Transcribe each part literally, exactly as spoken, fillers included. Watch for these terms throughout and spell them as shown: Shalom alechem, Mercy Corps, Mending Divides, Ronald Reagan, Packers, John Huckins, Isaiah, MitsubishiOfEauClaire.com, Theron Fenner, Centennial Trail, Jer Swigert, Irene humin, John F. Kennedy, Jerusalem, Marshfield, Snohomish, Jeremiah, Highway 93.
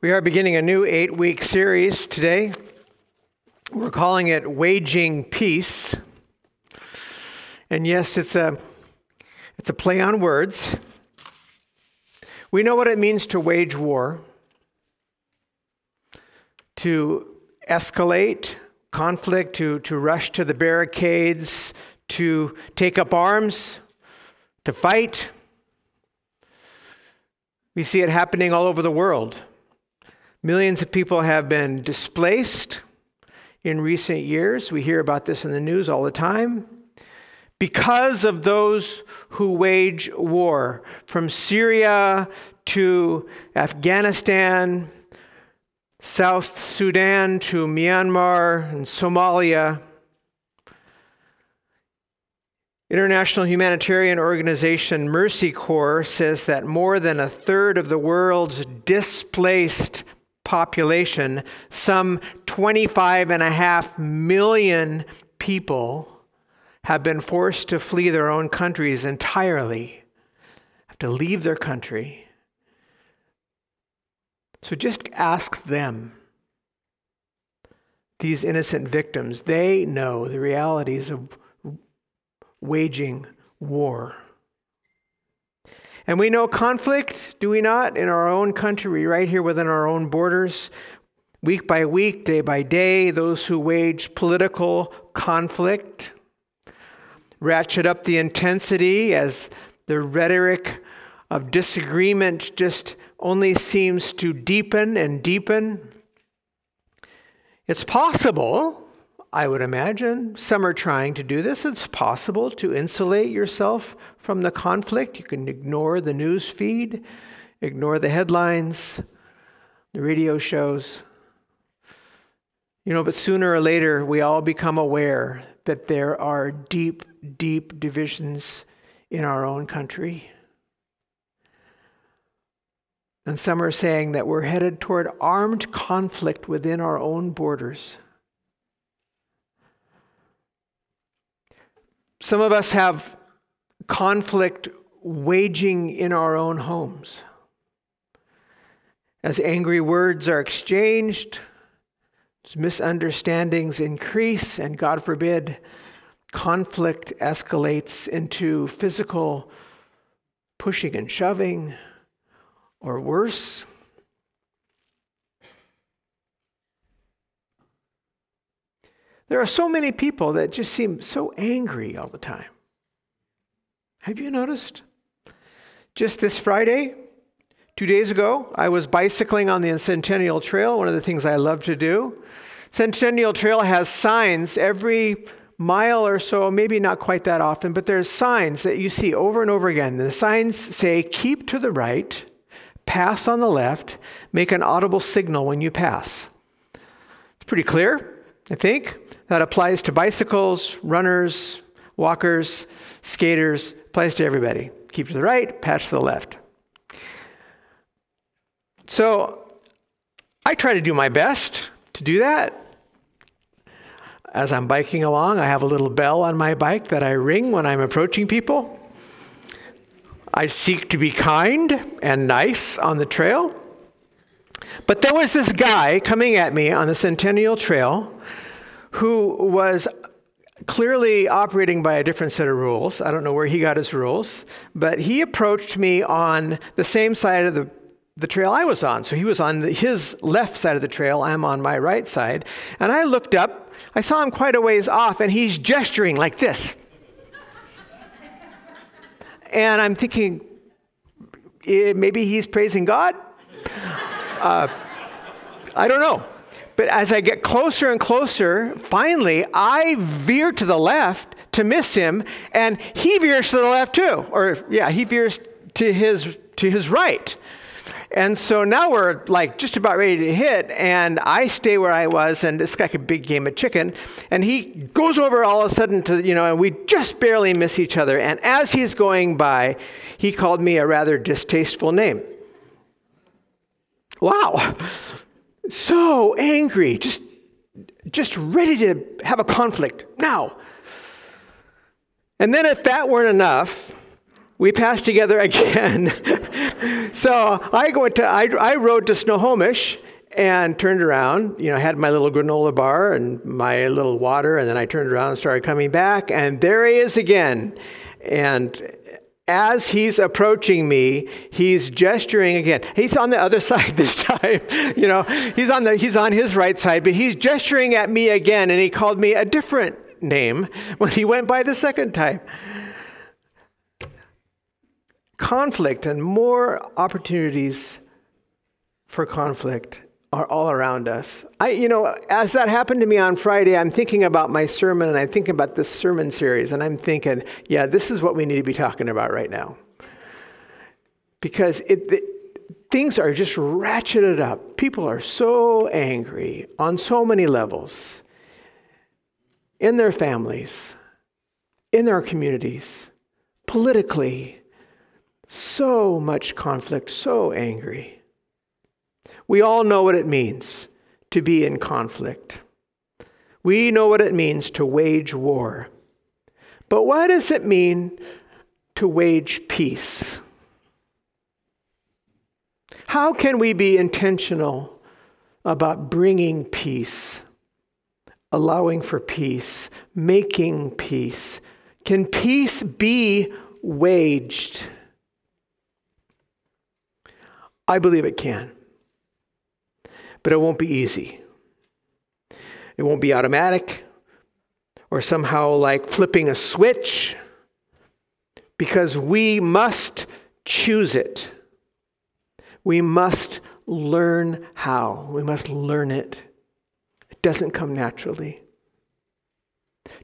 We are beginning a new eight-week series today. We're calling it Waging Peace. And yes, it's a it's a play on words. We know what it means to wage war, to escalate conflict, to, to rush to the barricades, to take up arms, to fight. We see it happening all over the world. Millions of people have been displaced in recent years. We hear about this in the news all the time. Because of those who wage war, from Syria to Afghanistan, South Sudan to Myanmar and Somalia, international humanitarian organization Mercy Corps says that more than a third of the world's displaced population, some twenty-five and a half million people, have been forced to flee their own countries entirely, have to leave their country. So just ask them, these innocent victims. They know the realities of waging war. And we know conflict, do we not, in our own country, right here within our own borders, week by week, day by day, those who wage political conflict ratchet up the intensity as the rhetoric of disagreement just only seems to deepen and deepen. It's possible, I would imagine, some are trying to do this. It's possible to insulate yourself from the conflict. You can ignore the news feed, ignore the headlines, the radio shows. You know, but sooner or later, we all become aware that there are deep, deep divisions in our own country. And some are saying that we're headed toward armed conflict within our own borders. Some of us have conflict waging in our own homes. As angry words are exchanged, misunderstandings increase, and God forbid, conflict escalates into physical pushing and shoving, or worse. There are so many people that just seem so angry all the time. Have you noticed? Just this Friday, two days ago, I was bicycling on the Centennial Trail, one of the things I love to do. Centennial Trail has signs every mile or so, maybe not quite that often, but there's signs that you see over and over again. The signs say, keep to the right, pass on the left, make an audible signal when you pass. It's pretty clear, I think. That applies to bicycles, runners, walkers, skaters, applies to everybody. Keep to the right, pass to the left. So I try to do my best to do that. As I'm biking along, I have a little bell on my bike that I ring when I'm approaching people. I seek to be kind and nice on the trail. But there was this guy coming at me on the Centennial Trail who was clearly operating by a different set of rules. I don't know where he got his rules, but he approached me on the same side of the, the trail I was on. So he was on the, his left side of the trail. I'm on my right side. And I looked up. I saw him quite a ways off, and he's gesturing like this. And I'm thinking, maybe he's praising God? Uh, I don't know. But as I get closer and closer, finally, I veer to the left to miss him, and he veers to the left too. Or, yeah, he veers to his to his right. And so now we're like just about ready to hit, and I stay where I was, and it's like a big game of chicken. And he goes over all of a sudden to, you know, and we just barely miss each other. And as he's going by, he called me a rather distasteful name. Wow, so angry, just just ready to have a conflict now. And then if that weren't enough, we passed together again. So I went to I, I rode to Snohomish and turned around. You know, I had my little granola bar and my little water, and then I turned around and started coming back, and there he is again. And as he's approaching me, he's gesturing again. He's on the other side this time. You know, he's on the he's on his right side, but he's gesturing at me again, and he called me a different name when he went by the second time. Conflict and more opportunities for conflict are all around us. I, you know, as that happened to me on Friday, I'm thinking about my sermon, and I think about this sermon series, and I'm thinking, yeah, this is what we need to be talking about right now, because it, it things are just ratcheted up. People are so angry on so many levels, in their families, in their communities, politically. So much conflict, so angry. We all know what it means to be in conflict. We know what it means to wage war. But what does it mean to wage peace? How can we be intentional about bringing peace, allowing for peace, making peace? Can peace be waged? I believe it can, but it won't be easy. It won't be automatic or somehow like flipping a switch, because we must choose it. We must learn how. We must learn it. It doesn't come naturally.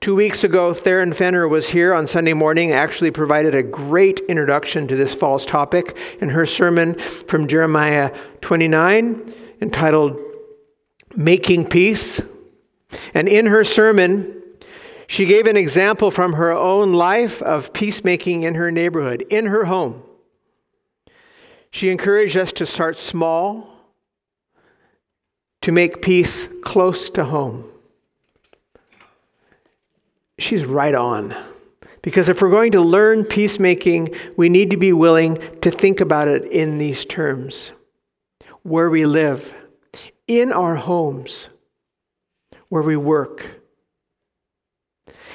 Two weeks ago, Theron Fenner was here on Sunday morning, actually provided a great introduction to this fall's topic in her sermon from Jeremiah twenty-nine, entitled Making Peace. And in her sermon, she gave an example from her own life of peacemaking in her neighborhood, in her home. She encouraged us to start small, to make peace close to home. She's right on. Because if we're going to learn peacemaking, we need to be willing to think about it in these terms. Where we live, in our homes, where we work.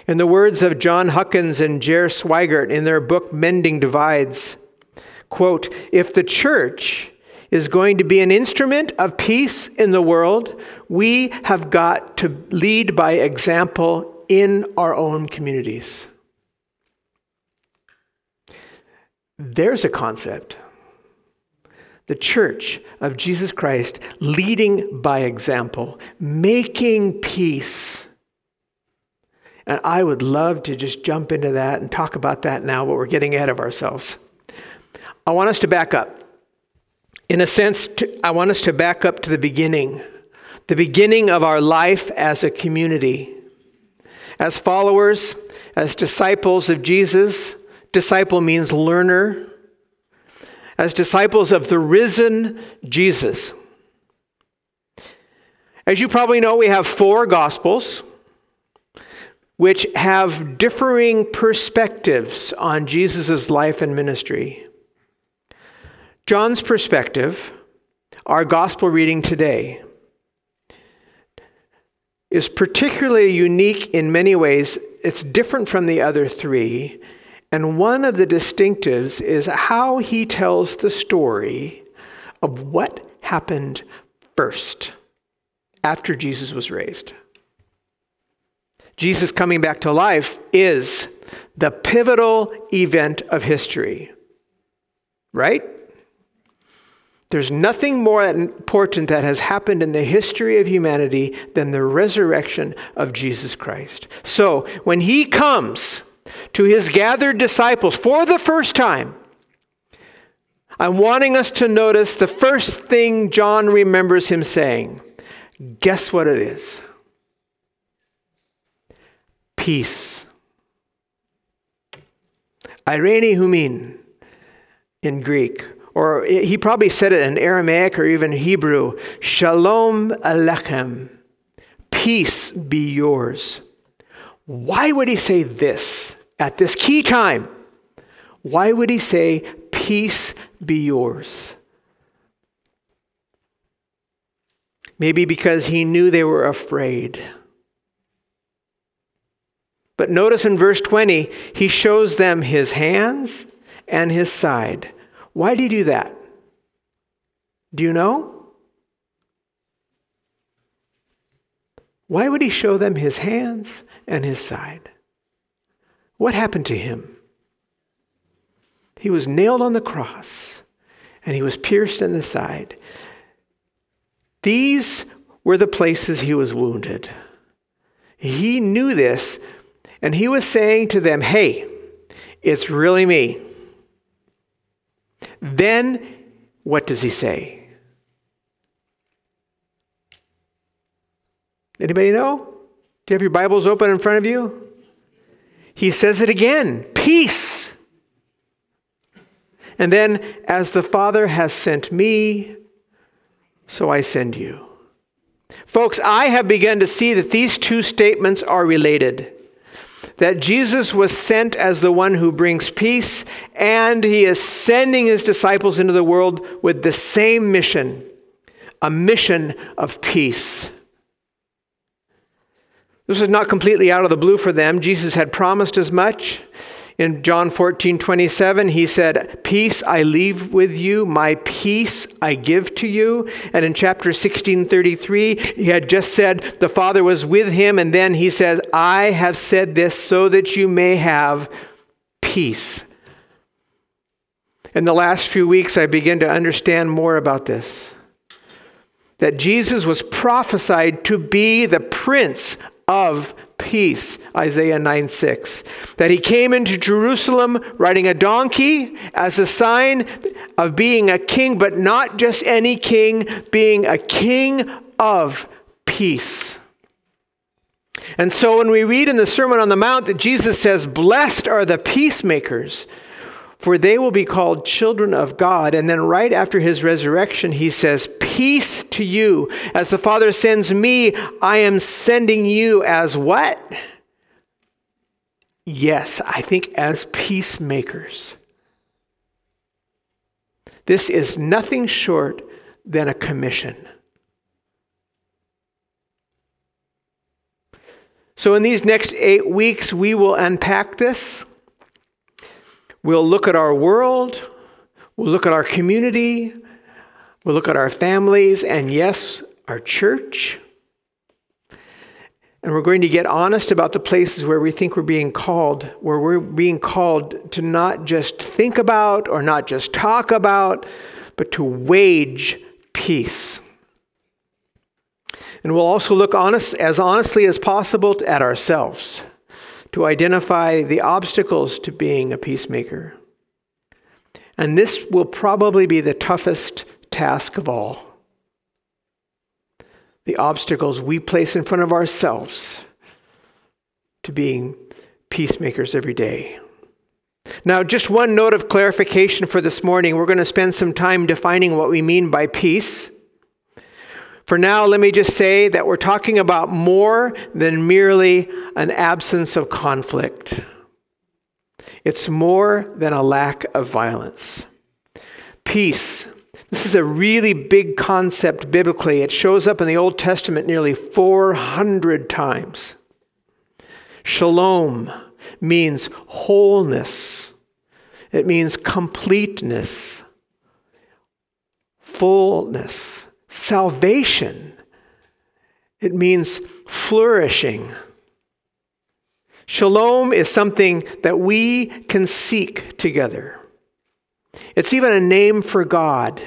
In the words of John Huckins and Jer Swigert in their book, Mending Divides, quote, "If the church is going to be an instrument of peace in the world, we have got to lead by example in our own communities." There's a concept. The church of Jesus Christ leading by example, making peace. And I would love to just jump into that and talk about that now, but we're getting ahead of ourselves. I want us to back up. In a sense, to, I want us to back up to the beginning, the beginning of our life as a community. As followers, as disciples of Jesus, disciple means learner. As disciples of the risen Jesus. As you probably know, we have four gospels which have differing perspectives on Jesus' life and ministry. John's perspective, our gospel reading today, is particularly unique in many ways. It's different from the other three. And one of the distinctives is how he tells the story of what happened first after Jesus was raised. Jesus coming back to life is the pivotal event of history, right? There's nothing more important that has happened in the history of humanity than the resurrection of Jesus Christ. So when he comes to his gathered disciples for the first time, I'm wanting us to notice the first thing John remembers him saying. Guess what it is? Peace. Irene humin in Greek. Or he probably said it in Aramaic or even Hebrew. Shalom alechem. Peace be yours. Why would he say this at this key time? Why would he say, peace be yours? Maybe because he knew they were afraid. But notice in verse twenty, he shows them his hands and his side. Why did he do that? Do you know? Why would he show them his hands and his side? What happened to him? He was nailed on the cross, and he was pierced in the side. These were the places he was wounded. He knew this, and he was saying to them, hey, it's really me. Then what does he say? Anybody know? Do you have your Bibles open in front of you? He says it again, peace. And then, as the Father has sent me, so I send you. Folks, I have begun to see that these two statements are related. That Jesus was sent as the one who brings peace, and he is sending his disciples into the world with the same mission, a mission of peace. This was not completely out of the blue for them. Jesus had promised as much. In John fourteen twenty-seven, he said, peace I leave with you, my peace I give to you. And in chapter sixteen thirty-three, he had just said the Father was with him. And then he says, I have said this so that you may have peace. In the last few weeks, I begin to understand more about this. That Jesus was prophesied to be the Prince of peace, Isaiah nine six. That he came into Jerusalem riding a donkey as a sign of being a king, but not just any king, being a king of peace. And so when we read in the Sermon on the Mount that Jesus says, blessed are the peacemakers, for they will be called children of God. And then right after his resurrection, he says, peace to you. As the Father sends me, I am sending you as what? Yes, I think as peacemakers. This is nothing short than a commission. So in these next eight weeks, we will unpack this. We'll look at our world, we'll look at our community, we'll look at our families, and yes, our church. And we're going to get honest about the places where we think we're being called, where we're being called to not just think about or not just talk about, but to wage peace. And we'll also look honest, as honestly as possible at ourselves, to identify the obstacles to being a peacemaker. And this will probably be the toughest task of all. The obstacles we place in front of ourselves to being peacemakers every day. Now, just one note of clarification for this morning. We're going to spend some time defining what we mean by peace. For now, let me just say that we're talking about more than merely an absence of conflict. It's more than a lack of violence. Peace. This is a really big concept biblically. It shows up in the Old Testament nearly four hundred times. Shalom means wholeness. It means completeness, fullness. Salvation. It means flourishing. Shalom is something that we can seek together. It's even a name for God.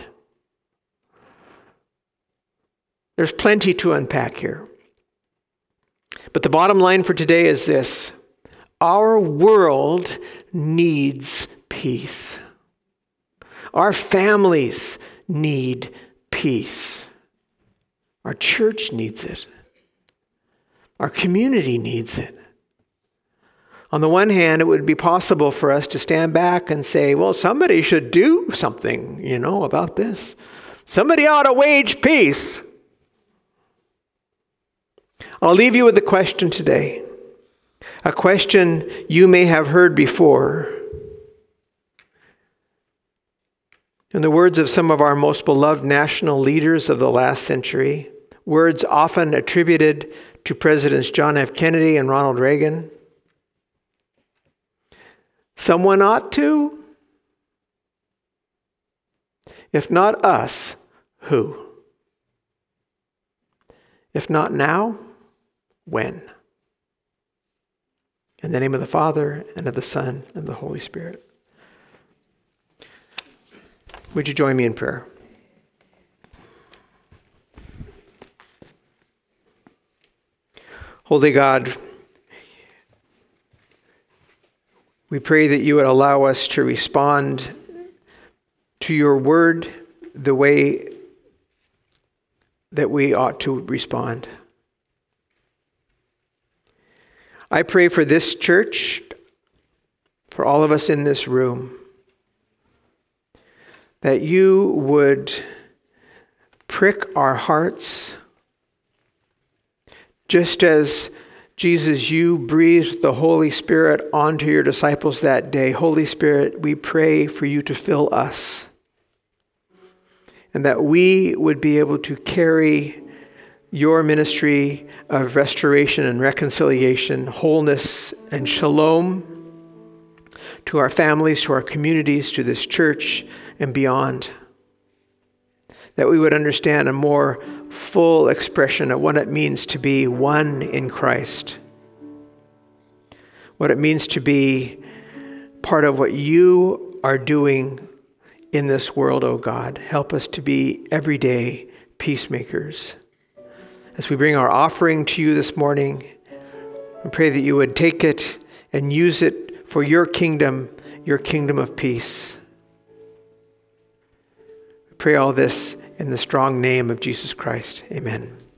There's plenty to unpack here. But the bottom line for today is this: our world needs peace. Our families need peace. Peace. Our church needs it. Our community needs it. On the one hand, it would be possible for us to stand back and say, well, somebody should do something, you know, about this. Somebody ought to wage peace. I'll leave you with a question today, a question you may have heard before. In the words of some of our most beloved national leaders of the last century, words often attributed to Presidents John F. Kennedy and Ronald Reagan, someone ought to. If not us, who? If not now, when? In the name of the Father, and of the Son, and of the Holy Spirit. Would you join me in prayer? Holy God, we pray that you would allow us to respond to your word the way that we ought to respond. I pray for this church, for all of us in this room, that you would prick our hearts, just as Jesus, you breathed the Holy Spirit onto your disciples that day. Holy Spirit, we pray for you to fill us, and that we would be able to carry your ministry of restoration and reconciliation, wholeness and shalom to our families, to our communities, to this church and beyond. That we would understand a more full expression of what it means to be one in Christ. What it means to be part of what you are doing in this world, O God. Help us to be everyday peacemakers. As we bring our offering to you this morning, we pray that you would take it and use it for your kingdom, your kingdom of peace. We pray all this in the strong name of Jesus Christ. Amen.